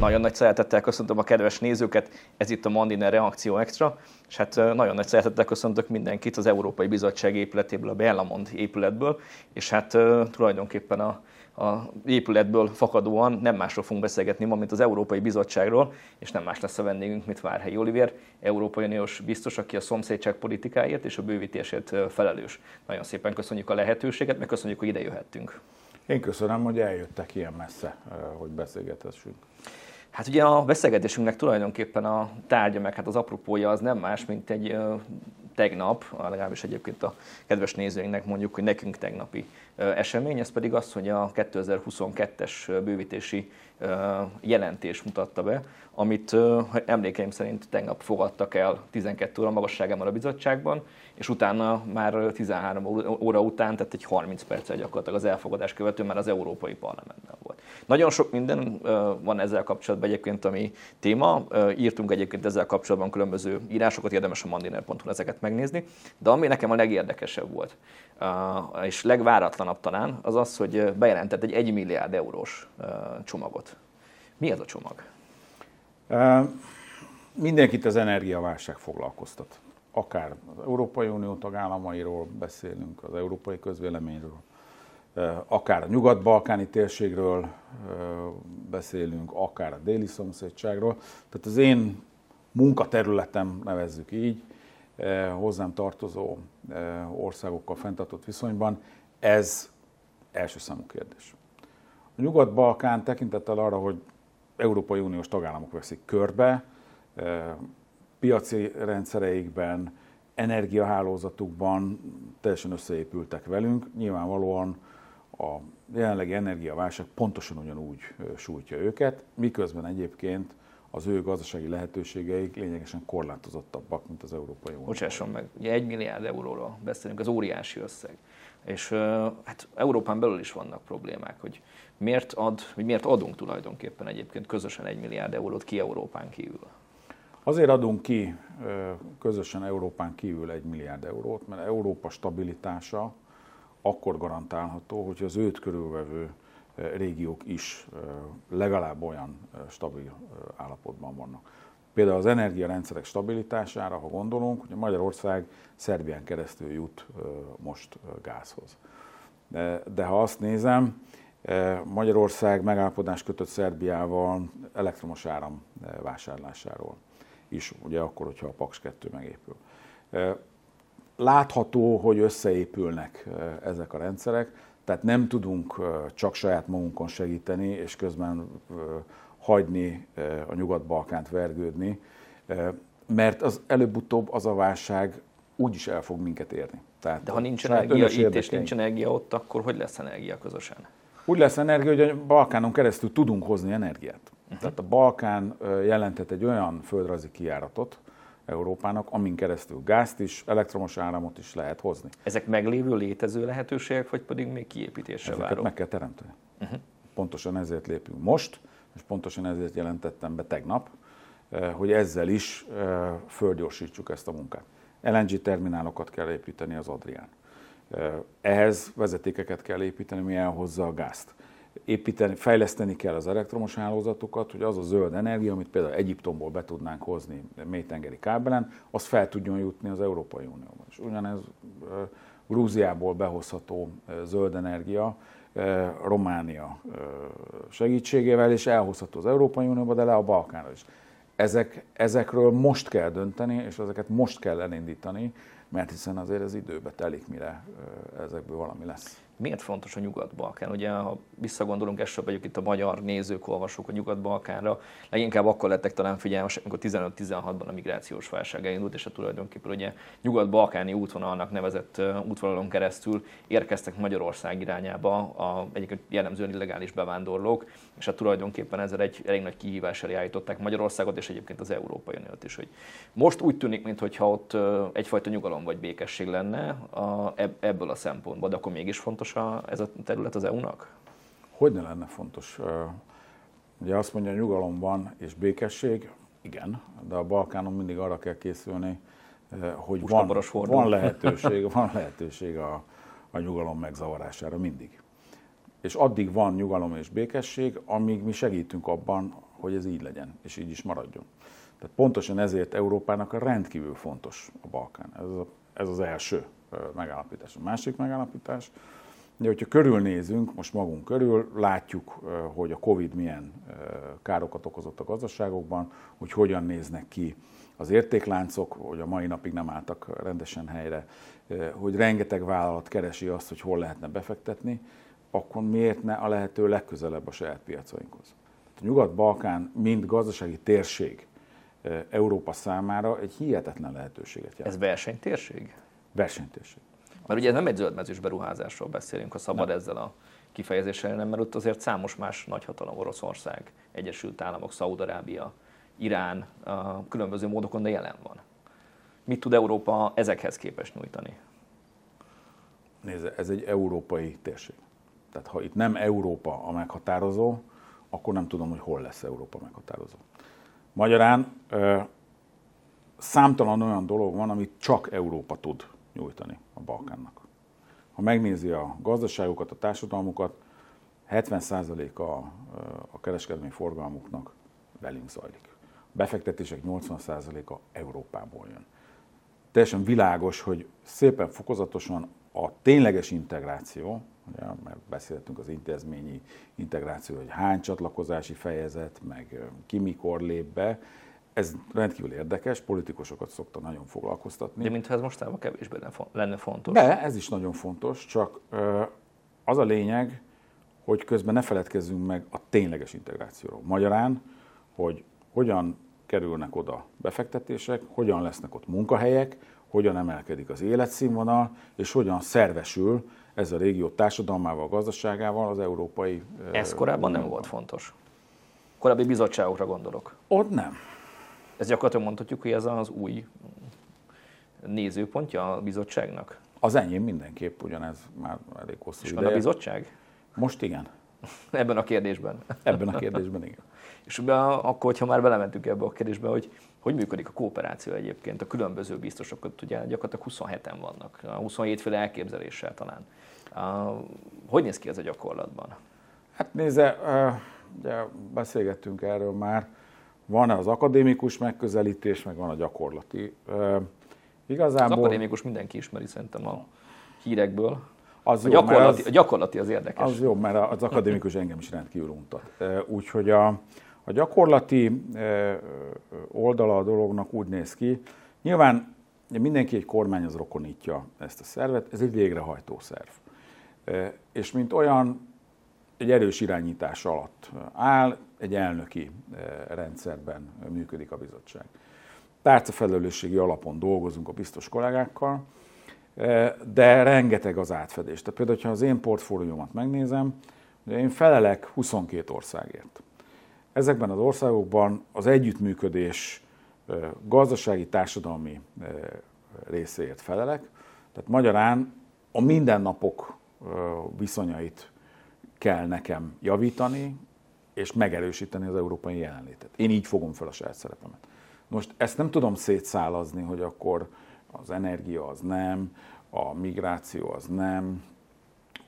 Nagyon nagy szeretettel köszöntöm a kedves nézőket, ez itt a Mandin Reakció Extra, és hát nagyon nagy szeretettel köszöntök mindenkit az Európai Bizottság épületéből, a Bellam épületből, és hát tulajdonképpen az épületből fakadóan nem másról fogunk beszélgetni ma, mint az Európai Bizottságról, és nem más lesz a vendégünk, mint Várhelyi Olivér, Európai Uniós biztos, aki a szomszédság politikáért és a bővítésért felelős. Nagyon szépen köszönjük a lehetőséget, meg köszönjük, hogy ide jöhettünk. Én köszönöm, hogy eljöttek ilyen messze, hogy beszélgethessünk. Hát ugye a beszélgetésünknek tulajdonképpen a tárgya, meg hát az apropója az nem más, mint egy tegnap, legalábbis egyébként a kedves nézőinknek mondjuk, hogy nekünk tegnapi esemény, ez pedig az, hogy a 2022-es bővítési jelentés mutatta be, amit emlékeim szerint tegnap fogadtak el 12 óra magasságában a bizottságban, és utána már 13 óra után, tehát egy 30 perccel gyakorlatilag az elfogadás követően már az Európai Parlamentben volt. Nagyon sok minden van ezzel kapcsolatban egyébként, ami téma. Írtunk egyébként ezzel kapcsolatban különböző írásokat, érdemes a mandiner.hu ezeket megnézni, de ami nekem a legérdekesebb volt, és legváratlanabb talán, az az, hogy bejelentett egy 1 milliárd eurós csomagot. Mi ez a csomag? Mindenkit az energiaválság foglalkoztat. Akár az Európai Unió tagállamairól beszélünk, az európai közvéleményről, akár a nyugat-balkáni térségről beszélünk, akár a déli szomszédságról. Tehát az én munkaterületem, nevezzük így, hozzám tartozó országokkal fenntartott viszonyban, ez első számú kérdés. A Nyugat-Balkán tekintettel arra, hogy Európai Uniós tagállamok veszik körbe, piaci rendszereikben, energiahálózatukban teljesen összeépültek velünk. Nyilvánvalóan a jelenlegi energiaválság pontosan ugyanúgy sújtja őket, miközben egyébként az ő gazdasági lehetőségeik lényegesen korlátozottabbak, mint az Európai Unió. Bocsásson meg, ugye 1 milliárd euróról beszélünk, az óriási összeg. És hát Európán belül is vannak problémák, hogy miért adunk tulajdonképpen egyébként közösen 1 milliárd eurót ki Európán kívül? Azért adunk ki közösen Európán kívül 1 milliárd eurót, mert Európa stabilitása akkor garantálható, hogy az őt körülvevő régiók is legalább olyan stabil állapotban vannak. Például az energiarendszerek stabilitására, ha gondolunk, hogy Magyarország Szerbián keresztül jut most gázhoz. De ha azt nézem, Magyarország megállapodást kötött Szerbiával elektromos áram vásárlásáról is, ugye akkor, hogyha a Paks 2 megépül. Látható, hogy összeépülnek ezek a rendszerek, tehát nem tudunk csak saját magunkon segíteni, és közben hagyni a Nyugat-Balkánt vergődni, mert az előbb-utóbb az a válság úgyis el fog minket érni. Tehát de ha nincs energia itt és nincs energia ott, akkor hogy lesz energia közösen? Úgy lesz energia, hogy a Balkánon keresztül tudunk hozni energiát. Tehát a Balkán jelentett egy olyan földrajzi kijáratot Európának, amin keresztül gázt is, elektromos áramot is lehet hozni. Ezek meglévő, létező lehetőségek, vagy pedig még kiépítésre váró? Ezeket meg kell teremteni. Pontosan ezért lépünk most, és pontosan ezért jelentettem be tegnap, hogy ezzel is fölgyorsítsuk ezt a munkát. LNG terminálokat kell építeni az Adrián. Ehhez vezetékeket kell építeni, ami elhozza a gázt. Fejleszteni kell az elektromos hálózatokat, hogy az a zöld energia, amit például Egyiptomból be tudnánk hozni mélytengeri kábelen, az fel tudjon jutni az Európai Unióban. És ugyanez Grúziából behozható zöld energia Románia segítségével, és elhozható az Európai Unióba, de le a Balkánra is. Ezekről most kell dönteni, és ezeket most kell elindítani, mert hiszen azért az időbe telik, mire ezekből valami lesz. Miért fontos a Nyugat-Balkán? Ugye, ha visszagondolunk, elsőbb vagyok itt a magyar nézők, olvasók a Nyugat-Balkánra, leginkább akkor lettek talán figyelmesek, amikor 15-16-ban a migrációs válság elindult, és a tulajdonképpen ugye nyugat-balkáni útvonalnak nevezett útvonalon keresztül érkeztek Magyarország irányába egyébként jellemzően illegális bevándorlók, és a tulajdonképpen ezzel egy elég nagy kihívás elé állították Magyarországot, és egyébként az Európai Uniót is. Hogy most úgy tűnik, mintha ott egyfajta nyugalom vagy békesség lenne ebből a szempontból, de akkor mégis fontos ez a terület az EU-nak? Hogyne lenne fontos? Ugye azt mondja, nyugalom van és békesség, igen, de a Balkánon mindig arra kell készülni, hogy van lehetőség a nyugalom megzavarására mindig. És addig van nyugalom és békesség, amíg mi segítünk abban, hogy ez így legyen, és így is maradjon. Tehát pontosan ezért Európának rendkívül fontos a Balkán. Ez az első megállapítás. A másik megállapítás, de hogyha körülnézünk, most magunk körül, látjuk, hogy a Covid milyen károkat okozott a gazdaságokban, hogy hogyan néznek ki az értékláncok, hogy a mai napig nem álltak rendesen helyre, hogy rengeteg vállalat keresi azt, hogy hol lehetne befektetni, akkor miért ne a lehető legközelebb a saját piacainkhoz. A Nyugat-Balkán mind gazdasági térség Európa számára egy hihetetlen lehetőséget jelent. Ez versenytérség? Versenytérség. Mert ugye nem egy zöldmezős beruházásról beszélünk, ha szabad nem. Ezzel a kifejezéssel, nem, mert ott azért számos más nagyhatalom, Oroszország, Egyesült Államok, Szaúd-Arábia, Irán különböző módokon, de jelen van. Mit tud Európa ezekhez képest nyújtani? Nézze, ez egy európai térség. Tehát ha itt nem Európa a meghatározó, akkor nem tudom, hogy hol lesz Európa meghatározó. Magyarán számtalan olyan dolog van, amit csak Európa tud nyújtani a Balkánnak. Ha megnézi a gazdaságokat, a társadalmukat, 70%-a a kereskedelmi forgalmuknak velünk zajlik. A befektetések 80%-a Európából jön. Teljesen világos, hogy szépen fokozatosan a tényleges integráció, ja, mert beszéltünk az intézményi integráció, hogy hány csatlakozási fejezet, meg ki mikor lép be, ez rendkívül érdekes, politikusokat szokta nagyon foglalkoztatni. De mintha ez mostában kevésbé lenne fontos. De ez is nagyon fontos, csak az a lényeg, hogy közben ne feledkezzünk meg a tényleges integrációról. Magyarán, hogy hogyan kerülnek oda befektetések, hogyan lesznek ott munkahelyek, hogyan emelkedik az életszínvonal, és hogyan szervesül ez a régió társadalmával, gazdaságával az európai... Ez korábban nem volt fontos. Korábbi bizottságokra gondolok. Ott nem. Ez gyakorlatilag mondhatjuk, hogy ez az új nézőpontja a bizottságnak? Az enyém mindenképp, ugyanez már elég hosszú ideje. És van a bizottság? Most igen. Ebben a kérdésben? Ebben a kérdésben, igen. És akkor, hogyha már belementünk ebbe a kérdésbe, hogy működik a kooperáció egyébként, a különböző biztosokat, ugye gyakorlatilag 27-en vannak, 27-féle elképzeléssel talán. Hogy néz ki ez a gyakorlatban? Hát nézze, ugye beszélgettünk erről már, van az akadémikus megközelítés, meg van a gyakorlati. Igazából... Az akadémikus mindenki ismeri szerintem a hírekből. Az jó, a gyakorlati az érdekes. Az jó, mert az akadémikus engem is rendkívül untat. Úgyhogy a gyakorlati oldala a dolognak úgy néz ki. Nyilván mindenki egy kormány az rokonítja ezt a szervet, ez egy végrehajtó szerv. És mint olyan, egy erős irányítás alatt áll, egy elnöki rendszerben működik a bizottság. Tárcafelelősségi alapon dolgozunk a biztos kollégákkal, de rengeteg az átfedés. Tehát például, ha az én portfóliómat megnézem, én felelek 22 országért. Ezekben az országokban az együttműködés gazdasági, társadalmi részéért felelek. Tehát magyarán a mindennapok viszonyait kell nekem javítani és megerősíteni az európai jelenlétet. Én így fogom fel a saját szerepemet. Most ezt nem tudom szétszállazni, hogy akkor az energia az nem, a migráció az nem,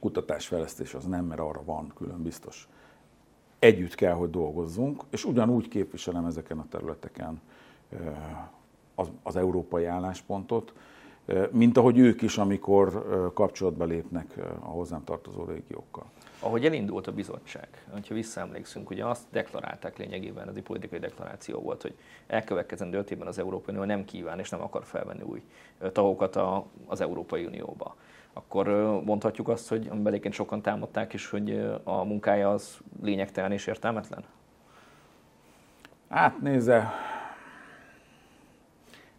kutatásfejlesztés az nem, mert arra van külön biztos. Együtt kell, hogy dolgozzunk, és ugyanúgy képviselem ezeken a területeken az európai álláspontot, mint ahogy ők is, amikor kapcsolatba lépnek a hozzám tartozó régiókkal. Ahogy elindult a bizottság, ha visszaemlékszünk, ugye azt deklarálták lényegében, ez egy politikai deklaráció volt, hogy elkövetkezendő 5 évben az Európai Unió nem kíván és nem akar felvenni új tagokat az Európai Unióba. Akkor mondhatjuk azt, hogy amiben egyébként sokan támadták is, hogy a munkája az lényegtelen és értelmetlen? Hát nézze,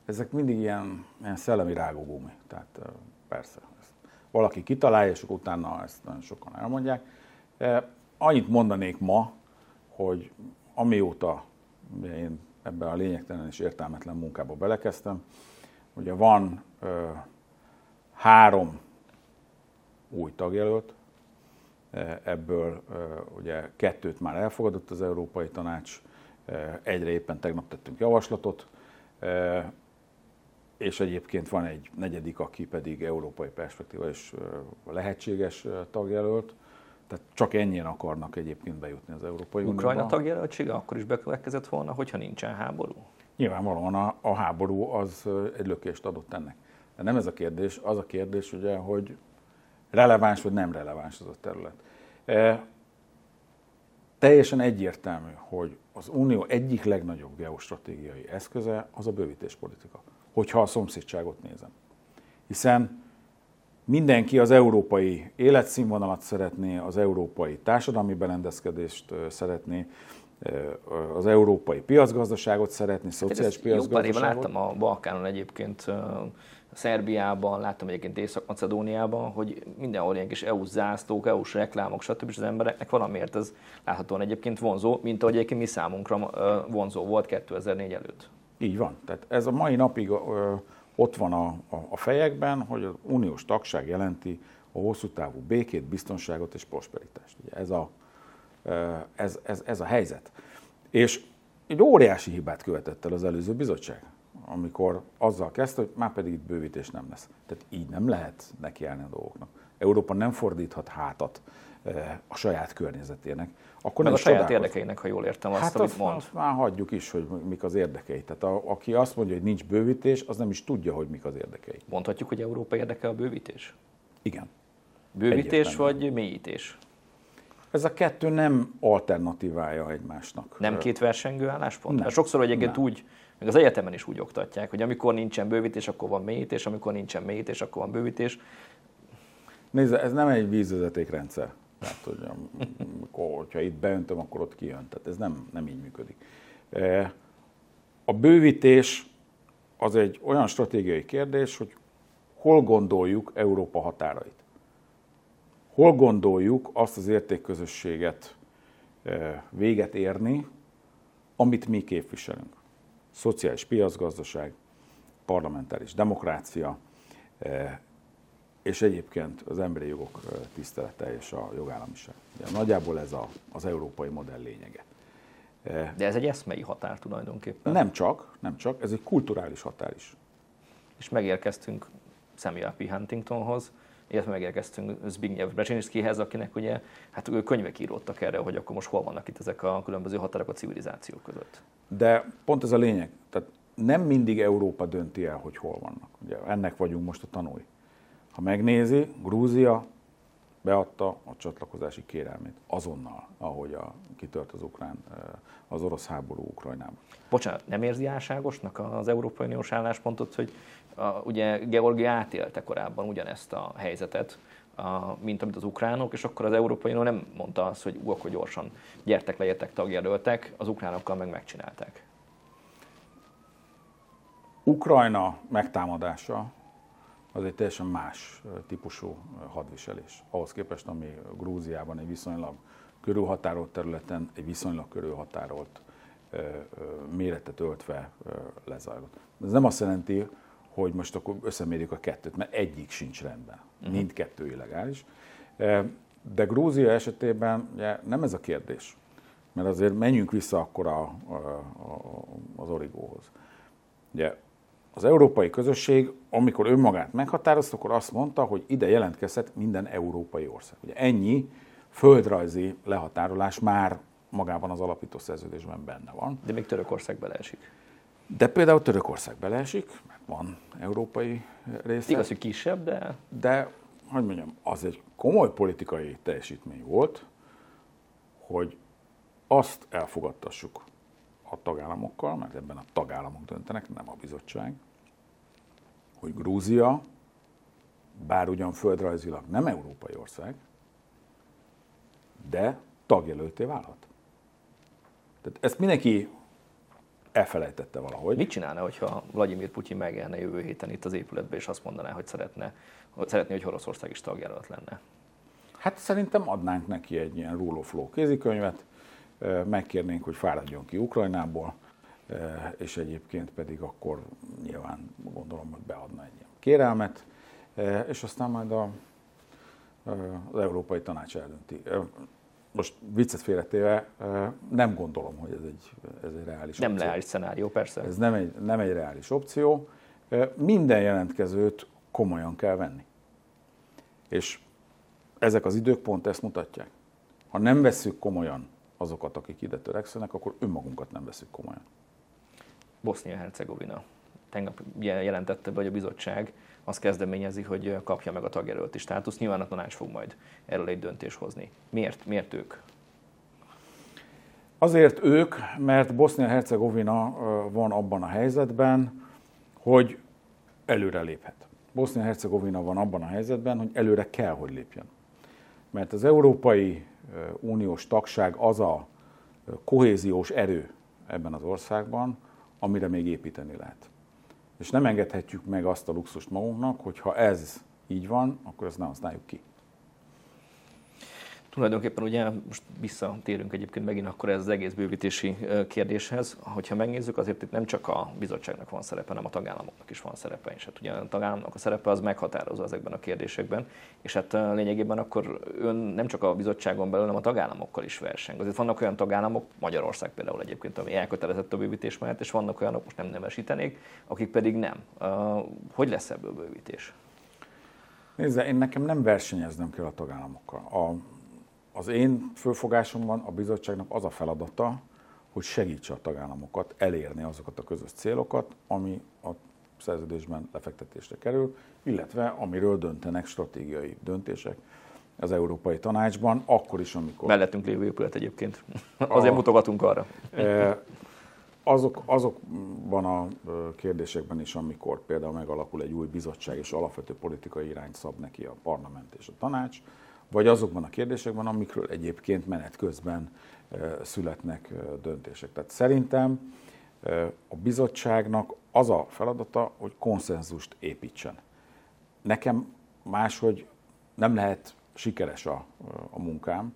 ezek mindig ilyen szellemi rágógumi, tehát persze. Valaki kitalálja, és utána ezt nagyon sokan elmondják. Annyit mondanék ma, hogy amióta én ebben a lényegtelen és értelmetlen munkába belekezdtem, ugye van 3 új tagjelölt, ebből ugye 2 már elfogadott az Európai Tanács, egyre éppen tegnap tettünk javaslatot, és egyébként van egy 4., aki pedig európai perspektíva és lehetséges tagjelölt. Tehát csak ennyien akarnak egyébként bejutni az Európai Unióba. Ukrajna tagjelöltsége akkor is bekövetkezett volna, hogyha nincsen háború? Nyilvánvalóan a háború az egy lökést adott ennek. De nem ez a kérdés, az a kérdés ugye, hogy releváns vagy nem releváns az a terület. Teljesen egyértelmű, hogy az Unió egyik legnagyobb geostratégiai eszköze az a bővítéspolitika, hogyha a szomszédságot nézem. Hiszen mindenki az európai életszínvonalat szeretné, az európai társadalmi berendezkedést szeretné, az európai piacgazdaságot szeretné, szociális piacgazdaságot. Jó pár éve láttam a Balkánon egyébként, Szerbiában, láttam egyébként Észak-Macedóniában, hogy mindenhol ilyen kis EU-s zászlók, EU-s reklámok, stb. És az embereknek valamiért ez láthatóan egyébként vonzó, mint ahogy egyébként mi számunkra vonzó volt 2004 előtt. Így van. Tehát ez a mai napig ott van a fejekben, hogy az uniós tagság jelenti a hosszú távú békét, biztonságot és prosperitást. Ugye ez a helyzet. És egy óriási hibát követett el az előző bizottság, amikor azzal kezdte, hogy már pedig itt bővítés nem lesz. Tehát így nem lehet nekiállni a dolgoknak. Európa nem fordíthat hátat a saját környezetének. Akkor meg a saját érdekeinek, ha jól értem azt, amit mond. Azt már hagyjuk is, hogy mik az érdekei. Tehát aki azt mondja, hogy nincs bővítés, az nem is tudja, hogy mik az érdekei. Mondhatjuk, hogy Európa érdeke a bővítés? Igen. Bővítés egyértelmű. Vagy mélyítés? Ez a kettő nem alternatívája egymásnak. Nem két versengő álláspont? Nem. Sokszor, hogy egyébként úgy, meg az egyetemen is úgy oktatják, hogy amikor nincsen bővítés, akkor van mélyítés, amikor nincsen mélyítés, akkor van bővítés. Nézd, ez nem egy vízvezetékrendszer. Tehát, hogyha itt beöntöm, akkor ott kijön. Tehát ez nem így működik. A bővítés az egy olyan stratégiai kérdés, hogy hol gondoljuk Európa határait. Hol gondoljuk azt az értékközösséget véget érni, amit mi képviselünk. Szociális piacgazdaság, parlamentáris demokrácia, és egyébként az emberi jogok tisztelete és a jogállamiság. Ugye, nagyjából ez az európai modell lényege. De ez egy eszmei határ tulajdonképpen. Nem csak, ez egy kulturális határ is. És megérkeztünk Samuel P. Huntingtonhoz, illetve megérkeztünk Zbigniew Brzezinskihez, akinek ugye, hát könyvek íródtak erre, hogy akkor most hol vannak itt ezek a különböző határok a civilizációk között. De pont ez a lényeg. Tehát nem mindig Európa dönti el, hogy hol vannak. Ugye, ennek vagyunk most a tanúi. Ha megnézi, Grúzia beadta a csatlakozási kérelmét azonnal, ahogy kitört az orosz háború Ukrajnában. Bocsánat, nem érzi álságosnak az Európai Uniós álláspontot, hogy ugye Georgia átélte korábban ugyanezt a helyzetet, mint amit az ukránok, és akkor az Európai Unió nem mondta azt, hogy akkor gyorsan gyertek, legyetek tagjelöltek, az ukránokkal meg megcsinálták. Ukrajna megtámadása az egy teljesen más típusú hadviselés. Ahhoz képest, ami Grúziában egy viszonylag körülhatárolt területen, egy viszonylag körülhatárolt méretet öltve lezajlott. Ez nem azt jelenti, hogy most akkor összemérjük a kettőt, mert egyik sincs rendben. Mindkettő illegális. De Grúzia esetében nem ez a kérdés, mert azért menjünk vissza akkor az origóhoz. Ugye, az európai közösség, amikor önmagát meghatározta, akkor azt mondta, hogy ide jelentkezhet minden európai ország. Ugye ennyi földrajzi lehatárolás már magában az alapító szerződésben benne van. De még Törökország beleesik. De például Törökország beleesik, mert van európai része. Igaz, hogy kisebb, de... De, hogy mondjam, az egy komoly politikai teljesítmény volt, hogy azt elfogadtassuk a tagállamokkal, mert ebben a tagállamok döntenek, nem a bizottság, hogy Grúzia, bár ugyan földrajzilag nem európai ország, de tagjelölté válhat. Tehát ezt mindenki elfelejtette valahogy. Mit csinálna, hogyha Vladimir Putyin megjelne jövő héten itt az épületben, és azt mondaná, hogy szeretné, hogy Oroszország is tagjelölt lenne? Hát szerintem adnánk neki egy ilyen rule of law kézikönyvet, megkérnénk, hogy fáradjon ki Ukrajnából, és egyébként pedig akkor nyilván gondolom, hogy beadna egy kérelmet, és aztán majd az Európai Tanács eldönti. Most viccet félretéve nem gondolom, hogy ez egy reális opció. Nem reális szenárió, persze. Ez nem egy reális opció. Minden jelentkezőt komolyan kell venni. És ezek az idők pont ezt mutatják. ha nem vesszük komolyan azokat, akik ide törekszenek, akkor önmagunkat nem veszük komolyan. Bosznia-Hercegovina. Tegnap jelentette be, hogy a bizottság azt kezdeményezi, hogy kapja meg a tagjelölti státuszt. Nyilván a tanács fog majd erről egy döntés hozni. Miért ők? Azért ők, mert Bosznia-Hercegovina van abban a helyzetben, hogy előre léphet. Bosznia-Hercegovina van abban a helyzetben, hogy előre kell, hogy lépjen. Mert az Európai Uniós tagság az a kohéziós erő ebben az országban, amire még építeni lehet. És nem engedhetjük meg azt a luxust magunknak, hogy ha ez így van, akkor ezt nem használjuk ki. Tulajdonképpen ugye most visszatérünk egyébként megint akkor ez az egész bővítési kérdéshez. Hogyha megnézzük, azért itt nem csak a bizottságnak van szerepe, hanem a tagállamoknak is van szerepe. És hát ugye a tagállamnak a szerepe az meghatározó ezekben a kérdésekben. És hát lényegében akkor ön nem csak a bizottságon belül, hanem a tagállamokkal is verseng. Azért vannak olyan tagállamok, Magyarország például egyébként, ami elkötelezett a bővítés mellett, és vannak olyanok, most nem nevesítenék, akik pedig nem. Hogy lesz ebből bővítés? Nézze, én nekem nem versenyeznem kell a tagállamokkal. Az én fölfogásomban a bizottságnak az a feladata, hogy segítse a tagállamokat elérni azokat a közös célokat, ami a szerződésben lefektetésre kerül, illetve amiről döntenek stratégiai döntések az Európai Tanácsban, akkor is, amikor... Mellettünk lévő épület egyébként. Azért mutogatunk arra. Azokban a kérdésekben is, amikor például megalakul egy új bizottság, és alapvető politikai irányt szab neki a parlament és a tanács, vagy azokban a kérdésekben, amikről egyébként menet közben születnek döntések. Tehát szerintem a bizottságnak az a feladata, hogy konszenzust építsen. Nekem máshogy nem lehet sikeres a munkám,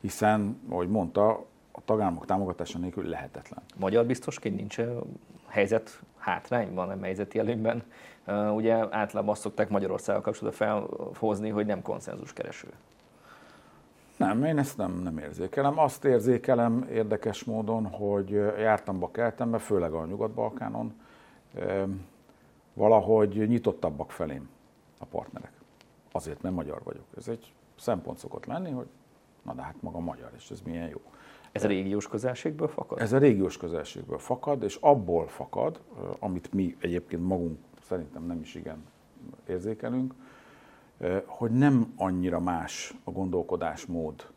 hiszen, ahogy mondta, a tagállamok támogatása nélkül lehetetlen. Magyar biztosként nincs helyzet hátrányban, nem helyzeti előnyben. Ugye általában azt szokták Magyarországgal kapcsolatban felhozni, hogy nem konszenzuskereső. Nem, én ezt nem érzékelem. Azt érzékelem érdekes módon, hogy jártam Keltembe, főleg a Nyugat-Balkánon, valahogy nyitottabbak felém a partnerek. Azért, nem magyar vagyok. Ez egy szempont szokott lenni, hogy na de hát maga magyar, és ez milyen jó. Ez a régiós közelségből fakad? Ez a régiós közelségből fakad, és abból fakad, amit mi egyébként magunk szerintem nem is igen érzékelünk, hogy nem annyira más a gondolkodásmód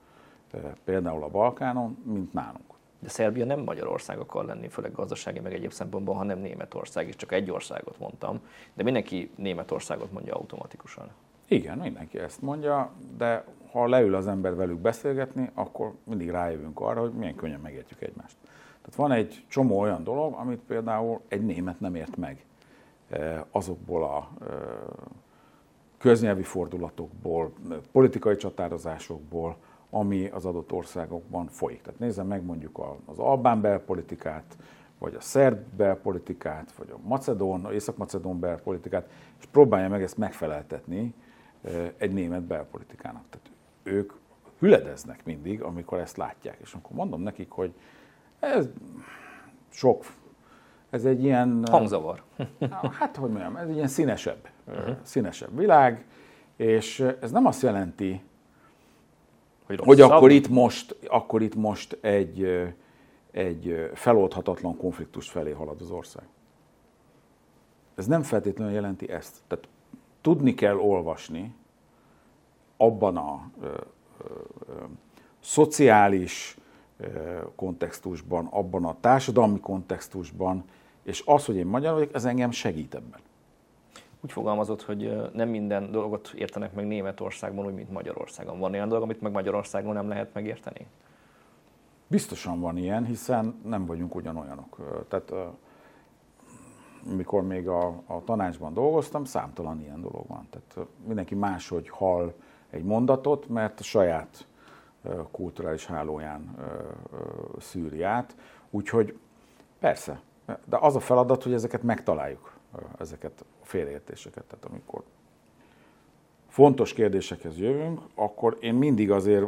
például a Balkánon, mint nálunk. De Szerbia nem Magyarország akar lenni, főleg gazdasági, meg egyéb szempontból, hanem Németország, és csak egy országot mondtam, de mindenki Németországot mondja automatikusan. Igen, mindenki ezt mondja, de ha leül az ember velük beszélgetni, akkor mindig rájövünk arra, hogy milyen könnyen megértjük egymást. Tehát van egy csomó olyan dolog, amit például egy német nem ért meg azokból a köznyelvi fordulatokból, politikai csatározásokból, ami az adott országokban folyik. Tehát nézzem meg mondjuk az albán belpolitikát, vagy a szerb belpolitikát, vagy a macedón, észak-macedón belpolitikát, és próbálja meg ezt megfeleltetni egy német belpolitikának. Tehát ők hüledeznek mindig, amikor ezt látják. És akkor mondom nekik, hogy ez egy ilyen... hangzavar. Hát, hogy mondjam, ez egy ilyen színesebb világ, és ez nem azt jelenti, hogy akkor itt most egy feloldhatatlan konfliktus felé halad az ország. Ez nem feltétlenül jelenti ezt. Tehát tudni kell olvasni abban a szociális kontextusban, abban a társadalmi kontextusban, és az, hogy én magyar vagyok, ez engem segít ebben. Úgy fogalmazott, hogy nem minden dolgot értenek meg Németországban, úgy, mint Magyarországon. Van olyan dolog, amit meg Magyarországon nem lehet megérteni? Biztosan van ilyen, hiszen nem vagyunk ugyanolyanok. Tehát mikor még a tanácsban dolgoztam, számtalan ilyen dolog van. Tehát mindenki máshogy hall egy mondatot, mert a saját kulturális hálóján szűri át. Úgyhogy persze, de az a feladat, hogy ezeket megtaláljuk, ezeket a félreértéseket. Tehát amikor fontos kérdésekhez jövünk, akkor én mindig azért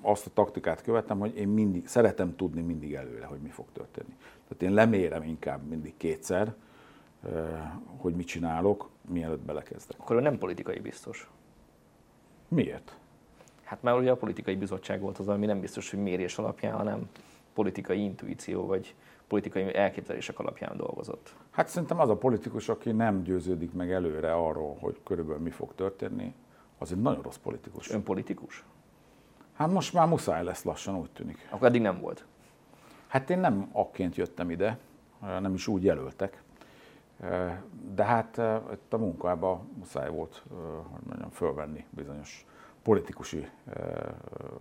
azt a taktikát követem, hogy én mindig szeretem tudni mindig előre, hogy mi fog történni. Tehát én lemérem inkább mindig kétszer, hogy mit csinálok, mielőtt belekezdek. Akkor ő nem politikai biztos. Miért? Hát már ugye a politikai bizottság volt az, ami nem biztos, hogy mérés alapján, hanem politikai intuíció, vagy politikai elképzelések alapján dolgozott. Hát szerintem az a politikus, aki nem győződik meg előre arról, hogy körülbelül mi fog történni, az egy nagyon rossz politikus. Ön politikus? Hát most már muszáj lesz lassan, úgy tűnik. Akkor eddig nem volt? Hát én nem akként jöttem ide, nem is úgy jelöltek. De hát itt a munkában muszáj volt, hogy mondjam, fölvenni bizonyos politikusi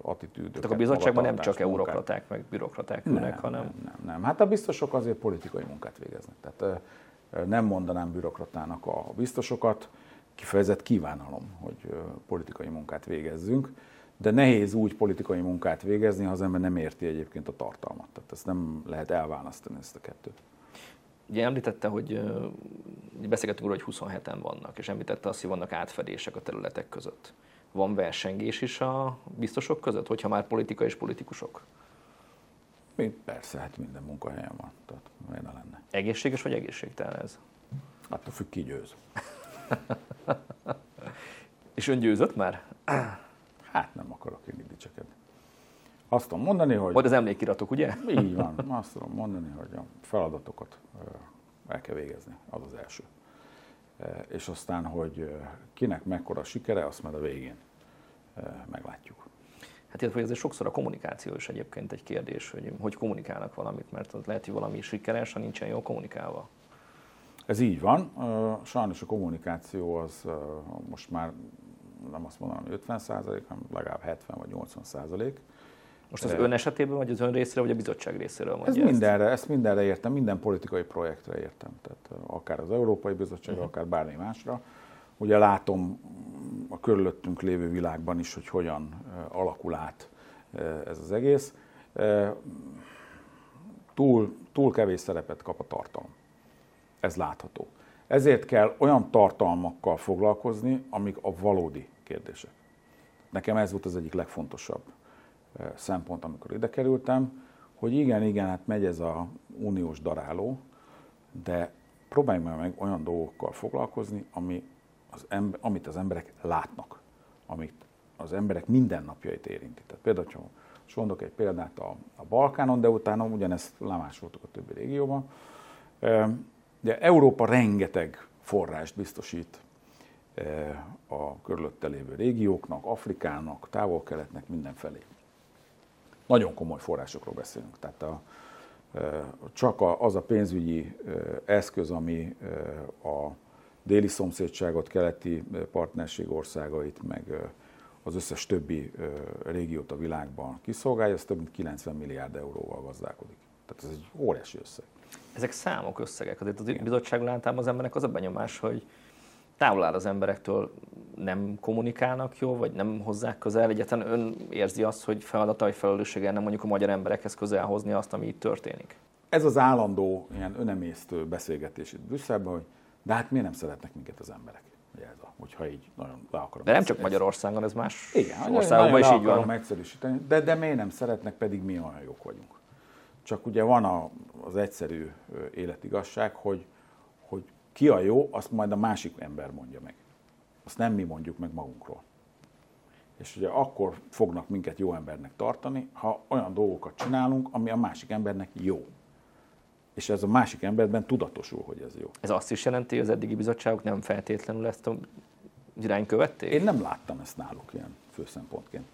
attitűdöket. Tehát a bizottságban nem csak eurokraták meg bürokraták ülnek, hanem... Nem. Hát a biztosok azért politikai munkát végeznek. Tehát nem mondanám bürokratának a biztosokat, kifejezett kívánalom, hogy politikai munkát végezzünk, de nehéz úgy politikai munkát végezni, ha az ember nem érti egyébként a tartalmat. Tehát ezt nem lehet elválasztani, ezt a kettőt. Ugye említette, hogy beszélgetünk róla, hogy 27-en vannak, és említette azt, hogy vannak átfedések a területek között. Van versengés is a biztosok között, hogyha már politika és politikusok? Persze, hát minden munkahelyen van, tehát miért ne lenne. Egészséges vagy egészségtelen ez? Attól függ, ki győz. És ön győzött már? Hát nem akarok én dicsekedni. Azt tudom mondani, hogy... Vagy az emlékiratok, ugye? Így van. Azt tudom mondani, hogy a feladatokat el kell végezni. Az az első. És aztán, hogy kinek mekkora sikere, azt már a végén meglátjuk. Hát illetve azért sokszor a kommunikáció is egyébként egy kérdés, hogy kommunikálnak valamit, mert lehet, hogy valami sikeres, ha nincsen jól kommunikálva. Ez így van. Sajnos a kommunikáció az most már nem azt mondanám, hogy 50%, hanem legalább 70 vagy 80%. Most az ön esetében, vagy az ön részéről, vagy a bizottság részéről mondja ezt? Ezt mindenre értem, minden politikai projektre értem. Tehát akár az Európai Bizottság, akár bármi másra. Ugye látom a körülöttünk lévő világban is, hogy hogyan alakul át ez az egész. Túl kevés szerepet kap a tartalom. Ez látható. Ezért kell olyan tartalmakkal foglalkozni, amik a valódi kérdések. Nekem ez volt az egyik legfontosabb szempont, amikor ide kerültem, hogy igen, hát megy ez a uniós daráló, de próbáljunk meg olyan dolgokkal foglalkozni, amit az emberek látnak, amit az emberek mindennapjait érinti. Tehát például, ha mondok egy példát a Balkánon, de utána ugyanezt lemásoltuk a többi régióban. De Európa rengeteg forrást biztosít a körülötte lévő régióknak, Afrikának, Távol-Keletnek, mindenfelé. Nagyon komoly forrásokról beszélünk. Tehát csak az a pénzügyi eszköz, ami a déli szomszédságot, keleti partnerség országait, meg az összes többi régiót a világban kiszolgálja, az több mint 90 milliárd euróval gazdálkodik. Tehát ez egy óriási összeg. Ezek számok, összegek. Azért a bizottságon általában az embernek az a benyomás, hogy távol áll az emberektől, nem kommunikálnak jól, vagy nem hozzák közel. Egyáltalán ön érzi azt, hogy feladata, vagy felelőssége nem mondjuk a magyar emberekhez közel hozni azt, ami itt történik? Ez az állandó ilyen önemésztő beszélgetés itt Brüsszelben, hogy de hát miért nem szeretnek minket az emberek? Hogyha így nagyon le akarom. De nem csak Magyarországon, ez más országokban is így van. Egyszerűsíteni, de miért nem szeretnek, pedig mi olyan jók vagyunk. Csak ugye van az egyszerű életigazság, hogy ki a jó, azt majd a másik ember mondja meg. Azt nem mi mondjuk meg magunkról. És ugye akkor fognak minket jó embernek tartani, ha olyan dolgokat csinálunk, ami a másik embernek jó. És ez a másik emberben tudatosul, hogy ez jó. Ez azt is jelenti, hogy az eddigi bizottságok nem feltétlenül ezt az irányt követték? Én nem láttam ezt náluk ilyen főszempontként.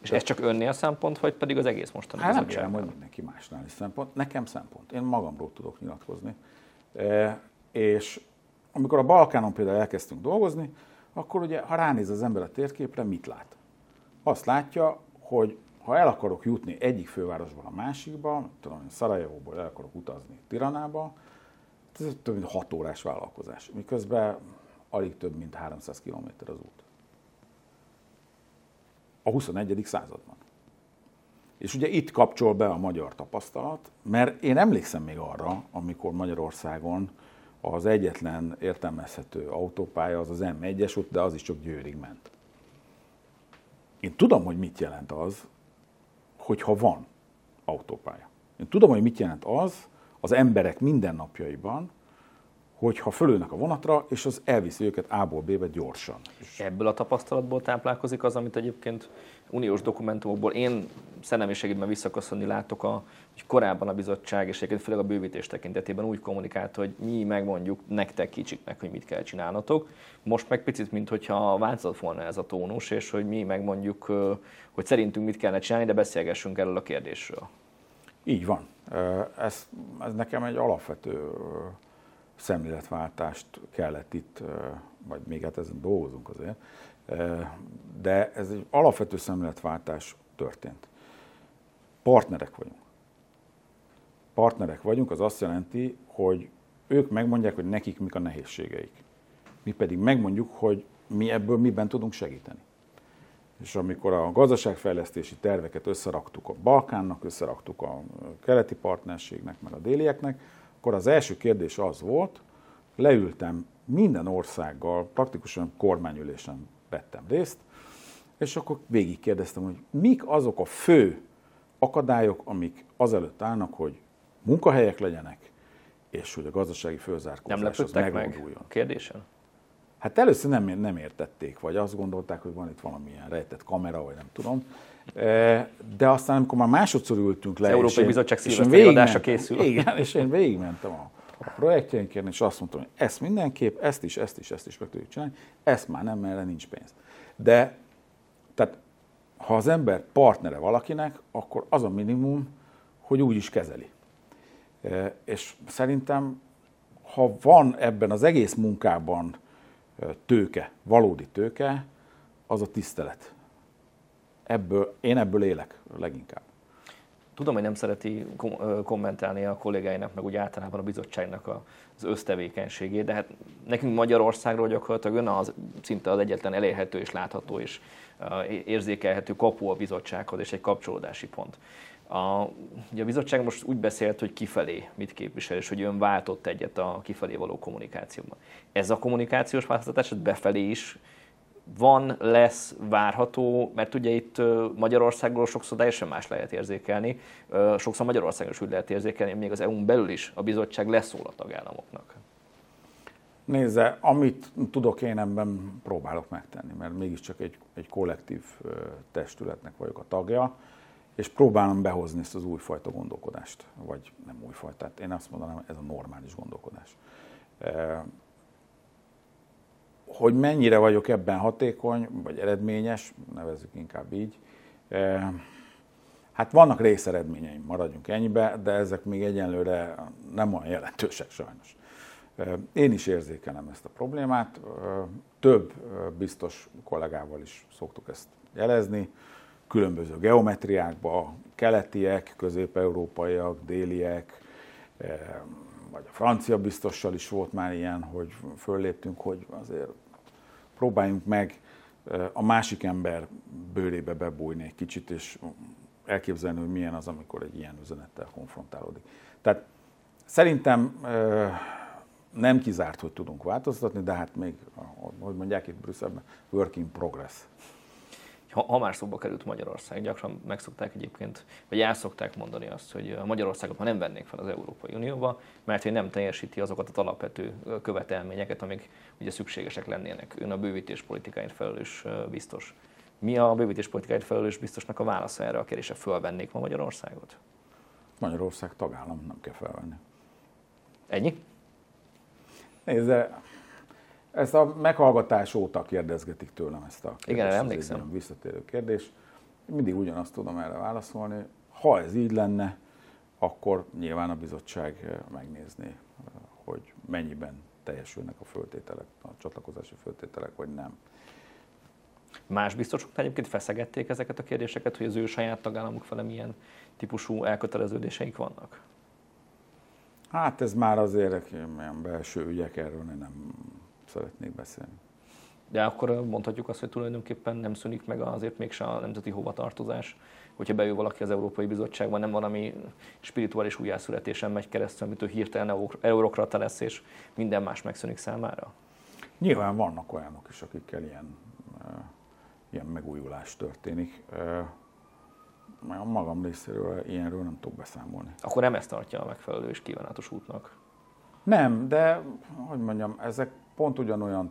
És ez csak önnél szempont, vagy pedig az egész mostani bizottság? Nem, hogy mindenki másnál is szempont. Nekem szempont. Én magamról tudok nyilatkozni. És amikor a Balkánon például elkezdtünk dolgozni, akkor ugye, ha ránéz az ember a térképre, mit lát? Azt látja, hogy ha el akarok jutni egyik fővárosból a másikba, Szarajevóból el akarok utazni Tiranába, ez több mint 6 órás vállalkozás, miközben alig több mint 300 kilométer az út. A 21. században. És ugye itt kapcsol be a magyar tapasztalat, mert én emlékszem még arra, amikor Magyarországon az egyetlen értelmezhető autópálya az M1-es út, de az is csak Győrig ment. Én tudom, hogy mit jelent az, hogyha van autópálya. Én tudom, hogy mit jelent az emberek mindennapjaiban, hogyha fölülnek a vonatra, és az elviszi őket A-ból B-be gyorsan. Ebből a tapasztalatból táplálkozik az, amit egyébként uniós dokumentumokból én szemem és segítben visszaköszönni látok, hogy korábban a bizottság, és egyébként főleg a bővítés tekintetében úgy kommunikált, hogy mi megmondjuk nektek kicsiknek, hogy mit kell csinálnatok. Most meg picit, mintha változott volna ez a tónus, és hogy mi megmondjuk, hogy szerintünk mit kellene csinálni, de beszélgessünk erről a kérdésről. Így van. Ez nekem egy alapvető szemléletváltást kellett itt, vagy még hát ezen dolgozunk azért, de ez egy alapvető szemléletváltás történt. Partnerek vagyunk. Partnerek vagyunk, az azt jelenti, hogy ők megmondják, hogy nekik mik a nehézségeik. Mi pedig megmondjuk, hogy mi ebből miben tudunk segíteni. És amikor a gazdaságfejlesztési terveket összeraktuk a Balkánnak, összeraktuk a keleti partnerségnek, meg a délieknek, akkor az első kérdés az volt, leültem minden országgal, praktikusan kormányülésen vettem részt, és akkor végigkérdeztem, hogy mik azok a fő akadályok, amik azelőtt állnak, hogy munkahelyek legyenek, és hogy a gazdasági fölzárkózás az megújuljon. Kérdésen? Hát először nem értették, vagy azt gondolták, hogy van itt valamilyen rejtett kamera, vagy nem tudom. De aztán, amikor már másodszor ültünk le, Európai Bizottság szilveszteri adása készül. Igen, és én végigmentem a projektjeinkért, és azt mondtam, hogy ezt mindenképp, ezt is meg tudjuk csinálni, ezt már nem, mert nincs pénz. De, tehát, ha az ember partnere valakinek, akkor az a minimum, hogy úgy is kezeli. És szerintem, ha van ebben az egész munkában tőke, valódi tőke, az a tisztelet. Én ebből élek leginkább. Tudom, hogy nem szereti kommentálni a kollégáinak, meg úgy általában a bizottságnak az össztevékenységét, de hát nekünk Magyarországról gyakorlatilag szinte az egyetlen elérhető és látható és érzékelhető kapu a bizottsághoz és egy kapcsolódási pont. Ugye a bizottság most úgy beszélt, hogy kifelé mit képvisel, és hogy ön váltott egyet a kifelé való kommunikációban. Ez a kommunikációs változtatás befelé is van, lesz, várható, mert ugye itt Magyarországról sokszor teljesen más lehet érzékelni, sokszor Magyarországon is úgy lehet érzékelni, még az EU-n belül is a bizottság leszól a tagállamoknak. Nézze, amit tudok, én ebben próbálok megtenni, mert mégiscsak egy kollektív testületnek vagyok a tagja, és próbálom behozni ezt az újfajta gondolkodást, vagy nem újfajtát, én azt mondanám, ez a normális gondolkodás. Hogy mennyire vagyok ebben hatékony, vagy eredményes, nevezzük inkább így. Hát vannak részeredményeim, maradjunk ennyibe, de ezek még egyenlőre nem olyan jelentősek sajnos. Én is érzékelem ezt a problémát, több biztos kollégával is szoktuk ezt jelezni, különböző geometriákba, keletiek, közép-európaiak, déliek, vagy a francia biztossal is volt már ilyen, hogy fölléptünk, hogy azért próbáljunk meg a másik ember bőrébe bebújni egy kicsit, és elképzelni, hogy milyen az, amikor egy ilyen üzenettel konfrontálódik. Tehát szerintem nem kizárt, hogy tudunk változtatni, de hát még, hogy mondják itt Brüsszelben, work in progress. Ha már szóba került Magyarország, gyakran megszokták egyébként, vagy el szokták mondani azt, hogy Magyarországot már nem vennék fel az Európai Unióba, mert hogy nem teljesíti azokat az alapvető követelményeket, amik ugye szükségesek lennének. Ön a bővítéspolitikáért felelős biztos. Mi a bővítéspolitikáért felelős biztosnak a válasza erre a kérdésre? Fölvennék ma Magyarországot? Magyarország tagállam, nem kell felvenni. Ennyi? Nézze, ezt a meghallgatás óta kérdezgetik tőlem ezt a kérdést. Igen, emlékszem. Ez egy visszatérő kérdés. Mindig ugyanazt tudom erre válaszolni. Ha ez így lenne, akkor nyilván a bizottság megnézné, hogy mennyiben teljesülnek a föltételek, a csatlakozási föltételek, vagy nem. Más biztosok egyébként feszegették ezeket a kérdéseket, hogy az ő saját tagállamuk fele milyen típusú elköteleződéseik vannak? Hát ez már azért ilyen belső ügyek, erről nem szeretnék beszélni. De akkor mondhatjuk azt, hogy tulajdonképpen nem szűnik meg azért mégse a nemzeti hovatartozás, hogyha bejön valaki az Európai Bizottságban, nem valami spirituális újjászületésen megy keresztül, amitől hirtelen eurokrata lesz, és minden más megszűnik számára? Nyilván vannak olyanok is, akikkel ilyen megújulás történik. A magam részéről ilyenről nem tudok beszámolni. Akkor nem ezt tartja a megfelelő és kívánatos útnak? Nem, de hogy mondjam, ezek pont ugyanolyan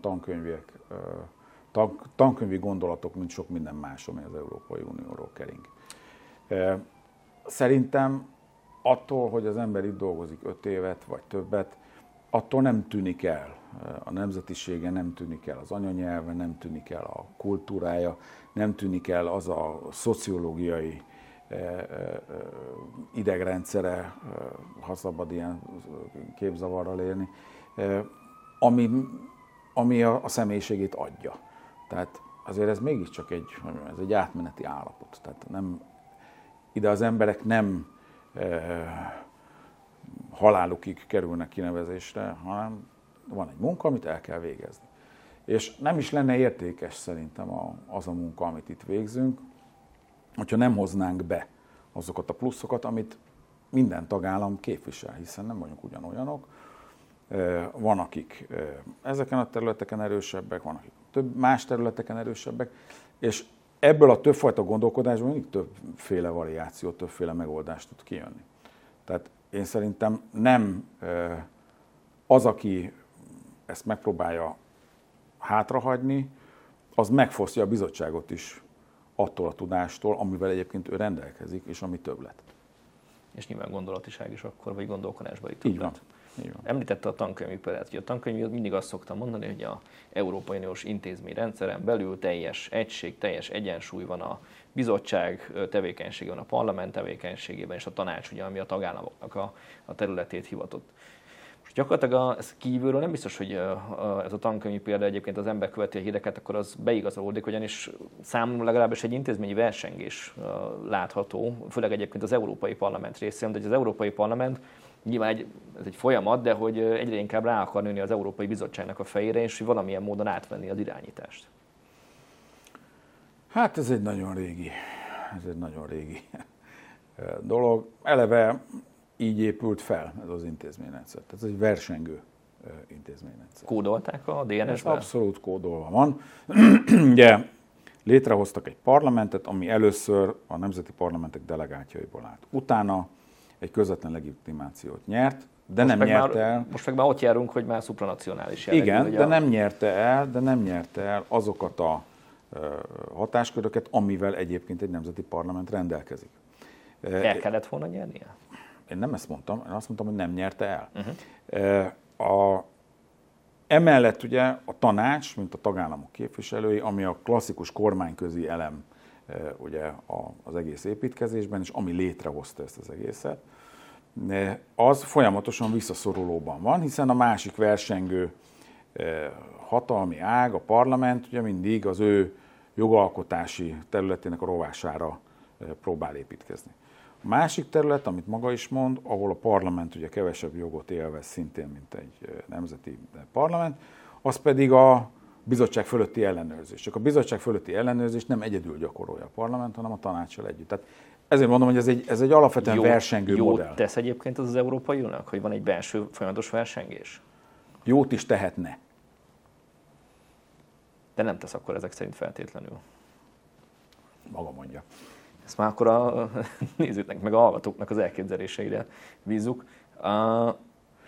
tankönyvi gondolatok, mint sok minden más, ami az Európai Unióról kering. Szerintem attól, hogy az ember itt dolgozik 5 évet vagy többet, attól nem tűnik el a nemzetisége, nem tűnik el az anyanyelve, nem tűnik el a kultúrája, nem tűnik el az a szociológiai idegrendszere, ha szabad ilyen képzavarral élni, ami a személyiségét adja. Tehát azért ez mégiscsak ez egy átmeneti állapot. Tehát nem, ide az emberek nem halálukig kerülnek kinevezésre, hanem van egy munka, amit el kell végezni. És nem is lenne értékes szerintem az a munka, amit itt végzünk, hogyha nem hoznánk be azokat a pluszokat, amit minden tagállam képvisel, hiszen nem vagyunk ugyanolyanok. Van, akik ezeken a területeken erősebbek, van, akik több más területeken erősebbek, és ebből a többfajta gondolkodásból mindig többféle variáció, többféle megoldást tud kijönni. Tehát én szerintem nem az, aki ezt megpróbálja hátrahagyni, az megfosztja a bizottságot is attól a tudástól, amivel egyébként ő rendelkezik, és ami többlet. És nyilván gondolatiság is akkor, vagy gondolkodásban itt többlet. Említette a tankönyvi példát, hogy a tankönyv mindig azt szoktam mondani, hogy az Európai Uniós intézményrendszeren belül teljes egység, teljes egyensúly van a bizottság tevékenységében, a parlament tevékenységében, és a tanács, ugye, ami a tagállamoknak a területét hivatott. Most gyakorlatilag ez kívülről nem biztos, hogy ez a tankönyvi példa egyébként az ember követi a híreket, akkor az beigazolódik, ugyanis számomra legalábbis egy intézményi versengés látható, főleg egyébként az Európai Parlament részéről, de az Európai Parlament nyilván ez egy folyamat, de hogy egyre inkább rá akar nőni az Európai Bizottságnak a fejére, és hogy valamilyen módon átvenni az irányítást. Hát ez egy nagyon régi dolog. Eleve így épült fel ez az intézményrendszer. Ez egy versengő intézményrendszer. Kódolták a DNS-be? Abszolút kódolva van. Ugye létrehoztak egy parlamentet, ami először a nemzeti parlamentek delegátjaiból állt. Utána egy közvetlen legitimációt nyert, de most nem nyerte el. Most meg már ott járunk, hogy már szupranacionális jellegű. Igen, de nem nyerte el azokat a hatásköröket, amivel egyébként egy nemzeti parlament rendelkezik. El kellett volna nyernie? Én nem ezt mondtam, én azt mondtam, hogy nem nyerte el. Uh-huh. Emellett ugye a tanács, mint a tagállamok képviselői, ami a klasszikus kormányközi elem ugye az egész építkezésben, és ami létrehozta ezt az egészet, az folyamatosan visszaszorulóban van, hiszen a másik versengő hatalmi ág, a parlament ugye mindig az ő jogalkotási területének a rovására próbál építkezni. A másik terület, amit maga is mond, ahol a parlament ugye kevesebb jogot élvez szintén, mint egy nemzeti parlament, az pedig a bizottság fölötti ellenőrzés. Csak a bizottság fölötti ellenőrzés nem egyedül gyakorolja a parlament, hanem a tanácssal együtt. Tehát ezért mondom, hogy ez egy alapvetően versengő modell. Jót tesz egyébként az Európai Uniónak, hogy van egy belső folyamatos versengés? Jót is tehetne. De nem tesz akkor ezek szerint feltétlenül. Maga mondja. Ezt már akkor a nézőknek, meg a hallgatóknak az elképzeléseire bízzuk.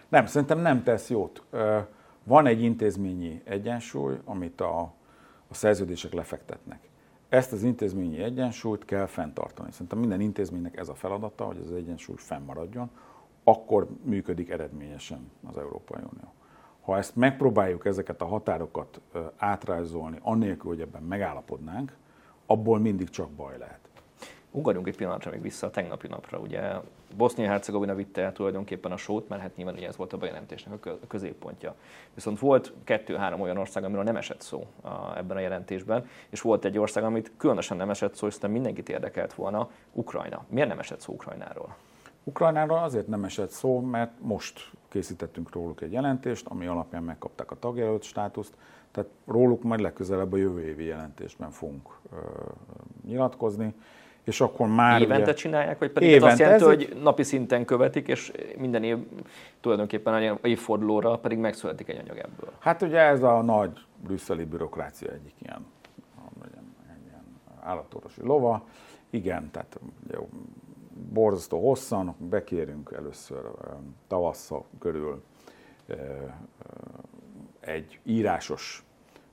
Nem, szerintem nem tesz jót. Van egy intézményi egyensúly, amit a szerződések lefektetnek. Ezt az intézményi egyensúlyt kell fenntartani. Szerintem minden intézménynek ez a feladata, hogy az egyensúly fennmaradjon, akkor működik eredményesen az Európai Unió. Ha ezt megpróbáljuk ezeket a határokat átrajzolni, annélkül, hogy ebben megállapodnánk, abból mindig csak baj lehet. Ugorjunk egy pillanatra még vissza a tegnapi napra. Ugye Bosznia-Hercegovina vitte el tulajdonképpen a sót, mert hát nyilván ugye ez volt a bejelentésnek a középpontja. Viszont volt 2-3 olyan ország, amiről nem esett szó ebben a jelentésben, és volt egy ország, amit különösen nem esett szó, hiszen mindenkit érdekelt volna, Ukrajna. Miért nem esett szó Ukrajnáról? Ukrajnáról azért nem esett szó, mert most készítettünk róluk egy jelentést, ami alapján megkapták a tagjelölt státuszt, tehát róluk majd legközelebb a jövő évi jelentésben fogunk nyilatkozni. És akkor már évente ugye, csinálják, vagy pedig évente, ez azt jelenti, hogy napi szinten követik, és minden év tulajdonképpen évfordulóra pedig megszületik egy anyag ebből. Hát ugye ez a nagy brüsszeli bürokrácia egyik ilyen állatorvosi lova. Igen, tehát jó, borzasztó hosszan bekérünk először tavasszal körül egy írásos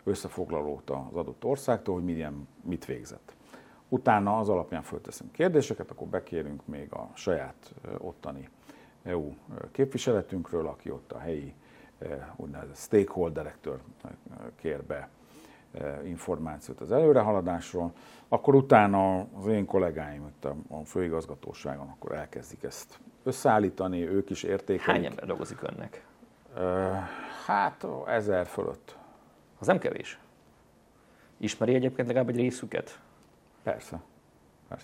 összefoglalót az adott országtól, hogy mit végzett. Utána az alapján fölteszünk kérdéseket, akkor bekérünk még a saját ottani EU képviseletünkről, aki ott a helyi úgynevezett stakeholderektől kér be információt az előrehaladásról. Akkor utána az én kollégáim itt a főigazgatóságon akkor elkezdik ezt összeállítani, ők is értékelik. Hány ember dolgozik önnek? 1000 fölött. Az nem kevés. Ismeri egyébként legalább egy részüket? Persze. Tehát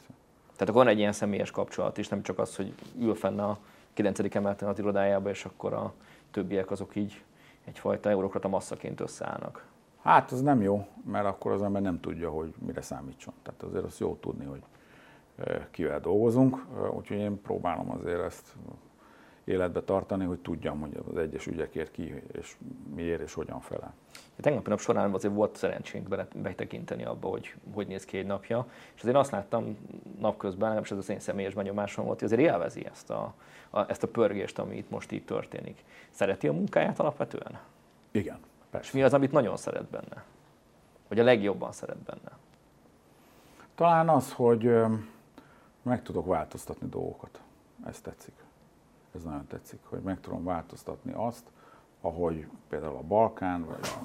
akkor van egy ilyen személyes kapcsolat is, nem csak az, hogy ül fenn a 9. emeleten az irodájába, és akkor a többiek azok így egyfajta eurokrata masszaként összeállnak. Hát az nem jó, mert akkor az ember nem tudja, hogy mire számítson. Tehát azért azt jó tudni, hogy kivel dolgozunk, úgyhogy én próbálom azért ezt életbe tartani, hogy tudjam, hogy az egyes ügyekért ki, és miért, és hogyan felel. Tegnapi nap során azért volt szerencsénk betekinteni abba, hogy néz ki egy napja, és azért azt láttam napközben, és ez az én személyes benyomásom volt, hogy azért élvezi ezt a pörgést, ami itt most így történik. Szereti a munkáját alapvetően? Igen, persze. És mi az, amit nagyon szeret benne? Vagy a legjobban szeret benne? Talán az, hogy meg tudok változtatni dolgokat. Ez tetszik. Ez nagyon tetszik, hogy meg tudom változtatni azt, ahogy például a Balkán, vagy a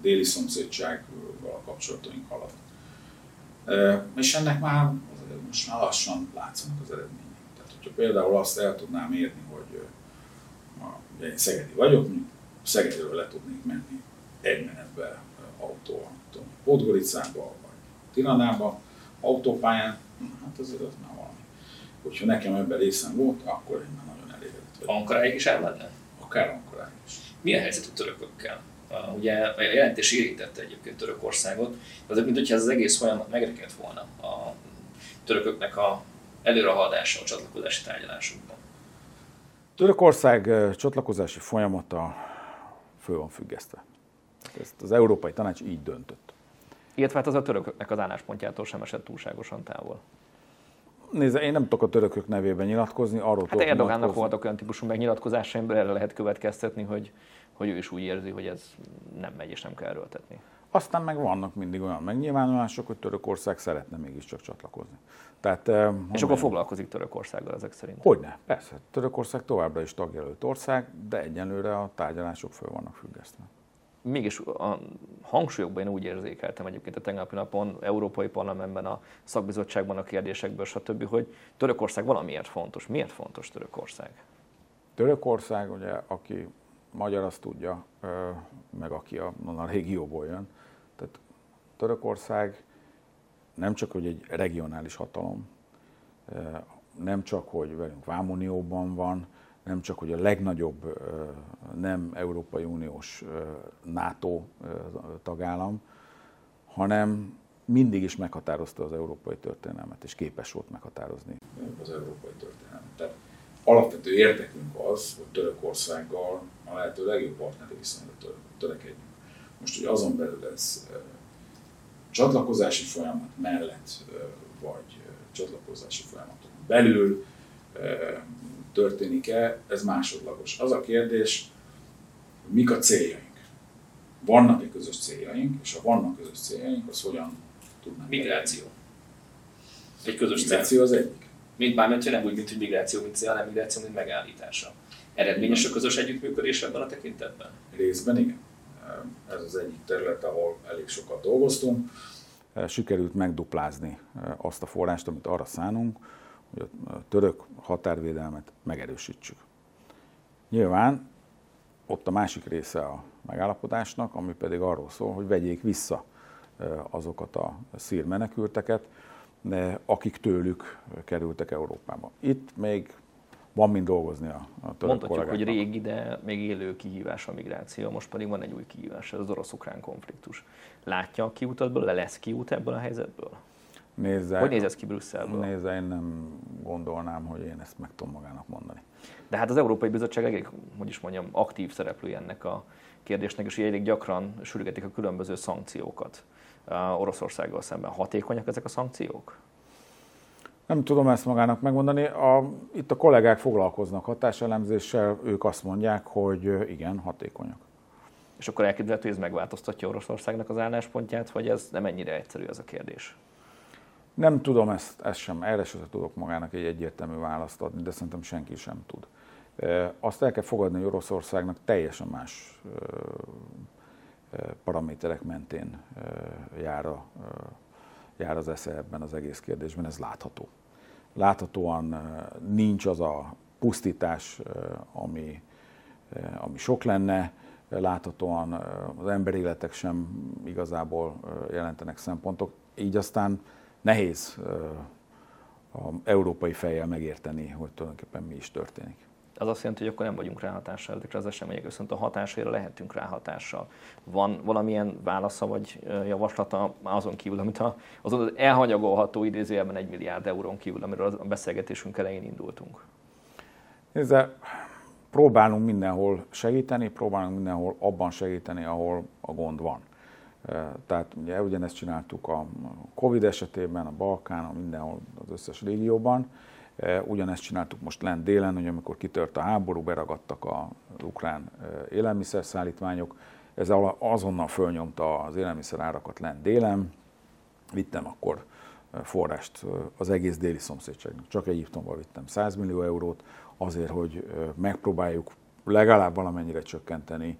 déli szomszédsággal a kapcsolataink halad. És ennek már most már lassan látszanak az eredmények. Tehát, hogyha például azt el tudnám érni, hogy én szegedi vagyok, Szegedről le tudnék menni egy menetbe autóval, Póthoricába, vagy Tiranába, autópályán, hát azért az már valami. Hogyha nekem ebben részem volt, akkor én már nagyon elégedett vagyok. Ankaráig is elmenne? Akár Ankaráig is. Milyen helyzet a törökökkel? Ugye a jelentés érintette egyébként Törökországot, de mint hogyha ez az egész folyamat megrekedt volna a törököknek a előrehaladása a csatlakozási tárgyalásokban. Törökország csatlakozási folyamata föl van függesztve. Ezt az Európai Tanács így döntött. Illetve hát az a törököknek az álláspontjától sem esett túlságosan távol. Nézd, én nem tudok a törökök nevében nyilatkozni, arról tudok nyilatkozni. Erdogannak voltak olyan típusú megnyilatkozása, amiből erre lehet következtetni, hogy ő is úgy érzi, hogy ez nem megy és nem kell erőltetni. Aztán meg vannak mindig olyan megnyilvánulások, hogy Törökország szeretne mégiscsak csatlakozni. Tehát, és akkor foglalkozik Törökországgal ezek szerint? Hogyne, persze. Törökország továbbra is tagjelölt ország, de egyenlőre a tárgyalások föl vannak függesztve. Mégis a hangsúlyokban én úgy érzékeltem egyébként a tegnapi napon, Európai Parlamentben, a szakbizottságban, a kérdésekből, stb., hogy Törökország valamiért fontos. Miért fontos Törökország? Törökország, ugye, aki magyar, azt tudja, meg aki a régióból jön. Tehát Törökország nem csak, hogy egy regionális hatalom, nem csak, hogy velünk Vámunióban van, nem csak, hogy a legnagyobb nem Európai Uniós NATO tagállam, hanem mindig is meghatározta az európai történelmet, és képes volt meghatározni az európai történelmet. Tehát alapvető érdekünk az, hogy Törökországgal a lehető legjobb partneri viszonyra törekedjünk. Most, hogy azon belül ez csatlakozási folyamat mellett, vagy csatlakozási folyamaton belül történik-e, ez másodlagos. Az a kérdés, hogy mik a céljaink. Vannak-e közös céljaink, és ha vannak közös céljaink, az hogyan tudnánk... Migráció. Egy közös migráció cél. Az egyik. Mármint, hogy nem úgy, mint hogy migráció, mint cél, hanem migráció, mint megállítása. Eredményes a közös együttműködés ebben a tekintetben? Részben igen. Ez az egyik terület, ahol elég sokat dolgoztunk. Sikerült megduplázni azt a forrást, amit arra szánunk, hogy a török határvédelmet megerősítsük. Nyilván ott a másik része a megállapodásnak, ami pedig arról szól, hogy vegyék vissza azokat a szír menekülteket, akik tőlük kerültek Európába. Itt még van mind dolgozni a török kollégáknak. Mondhatjuk, hogy régi, de még élő kihívás a migráció, most pedig van egy új kihívás, ez az orosz-ukrán konfliktus. Látja a kiút ebből, lesz kiút ebből a helyzetből? Hogy néz ez ki Brüsszelből? Én nem gondolnám, hogy én ezt meg tudom magának mondani. De hát az Európai Bizottság elég, hogy is mondjam, aktív szereplője ennek a kérdésnek, és elég gyakran sürgetik a különböző szankciókat Oroszországgal szemben. Hatékonyak ezek a szankciók? Nem tudom ezt magának megmondani. Itt a kollégák foglalkoznak hatáselemzéssel, ők azt mondják, hogy igen, hatékonyak. És akkor elképzelhető, hogy ez megváltoztatja Oroszországnak az álláspontját, vagy ez nem ennyire egyszerű ez a kérdés? Nem tudom ezt sem, erre sem tudok magának egy egyértelmű választ adni, de szerintem senki sem tud. Azt el kell fogadni, hogy Oroszországnak teljesen más paraméterek mentén jár az esze ebben az egész kérdésben, ez látható. Láthatóan nincs az a pusztítás, ami sok lenne, láthatóan az emberéletek sem igazából jelentenek szempontok, így aztán nehéz az európai fejjel megérteni, hogy tulajdonképpen mi is történik. Az azt jelenti, hogy akkor nem vagyunk ráhatással ezekre az eseményekre, viszont a hatásaira lehetünk ráhatással. Van valamilyen válasza vagy javaslata azon kívül, amit az elhanyagolható idézőjelben 1 milliárd eurón kívül, amiről a beszélgetésünk elején indultunk? Nézd, próbálunk mindenhol segíteni, abban segíteni, ahol a gond van. Tehát ugye ugyanezt csináltuk a Covid esetében, a Balkánon, mindenhol, az összes régióban. Ugyanezt csináltuk most lent délen, hogy amikor kitört a háború, beragadtak az ukrán élelmiszerszállítványok. Ez azonnal fölnyomta az élelmiszerárakat lent délen. Vittem akkor forrást az egész déli szomszédságnak. Csak Egyiptomban vittem 100 millió eurót azért, hogy megpróbáljuk legalább valamennyire csökkenteni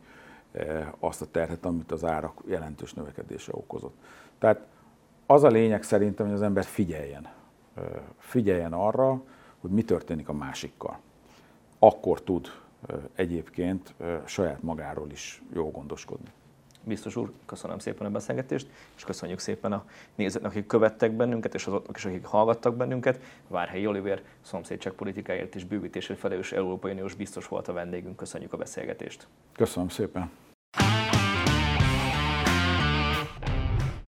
azt a terhet, amit az árak jelentős növekedése okozott. Tehát az a lényeg szerintem, hogy az ember figyeljen. Figyeljen arra, hogy mi történik a másikkal. Akkor tud egyébként saját magáról is jól gondoskodni. Biztos úr, köszönöm szépen a beszélgetést, és köszönjük szépen a nézőknek, akik követtek bennünket, és azoknak is, akik hallgattak bennünket. Várhelyi Olivér szomszédságpolitikáért és bővítésért felelős Európai Uniós biztos volt a vendégünk. Köszönjük a beszélgetést. Köszönöm szépen.